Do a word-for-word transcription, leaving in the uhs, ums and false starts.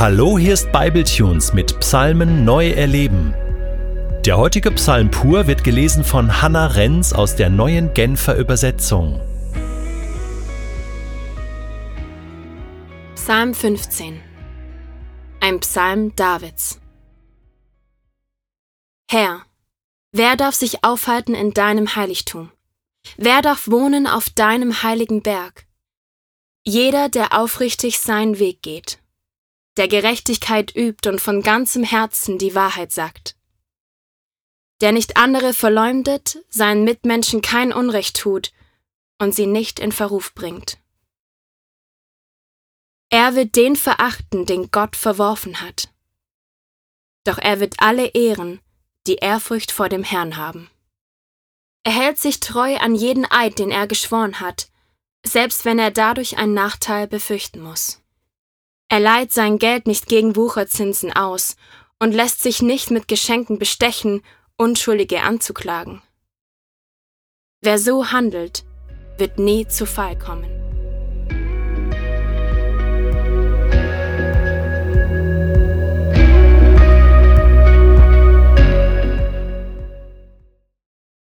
Hallo, hier ist Bibletunes mit Psalmen neu erleben. Der heutige Psalm pur wird gelesen von Hannah Renz aus der Neuen Genfer Übersetzung. Psalm fünfzehn. Ein Psalm Davids. Herr, wer darf sich aufhalten in deinem Heiligtum? Wer darf wohnen auf deinem heiligen Berg? Jeder, der aufrichtig seinen Weg geht, der Gerechtigkeit übt und von ganzem Herzen die Wahrheit sagt, der nicht andere verleumdet, seinen Mitmenschen kein Unrecht tut und sie nicht in Verruf bringt. Er wird den verachten, den Gott verworfen hat, doch er wird alle ehren, die Ehrfurcht vor dem Herrn haben. Er hält sich treu an jeden Eid, den er geschworen hat, selbst wenn er dadurch einen Nachteil befürchten muss. Er leiht sein Geld nicht gegen Wucherzinsen aus und lässt sich nicht mit Geschenken bestechen, Unschuldige anzuklagen. Wer so handelt, wird nie zu Fall kommen.